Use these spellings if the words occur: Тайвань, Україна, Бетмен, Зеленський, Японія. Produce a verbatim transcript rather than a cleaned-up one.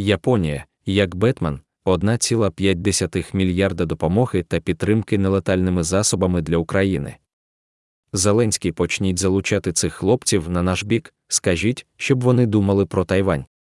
Японія, як Бетмен, один і п'ять мільярда допомоги та підтримки нелетальними засобами для України. Зеленський, почніть залучати цих хлопців на наш бік, скажіть, щоб вони думали про Тайвань.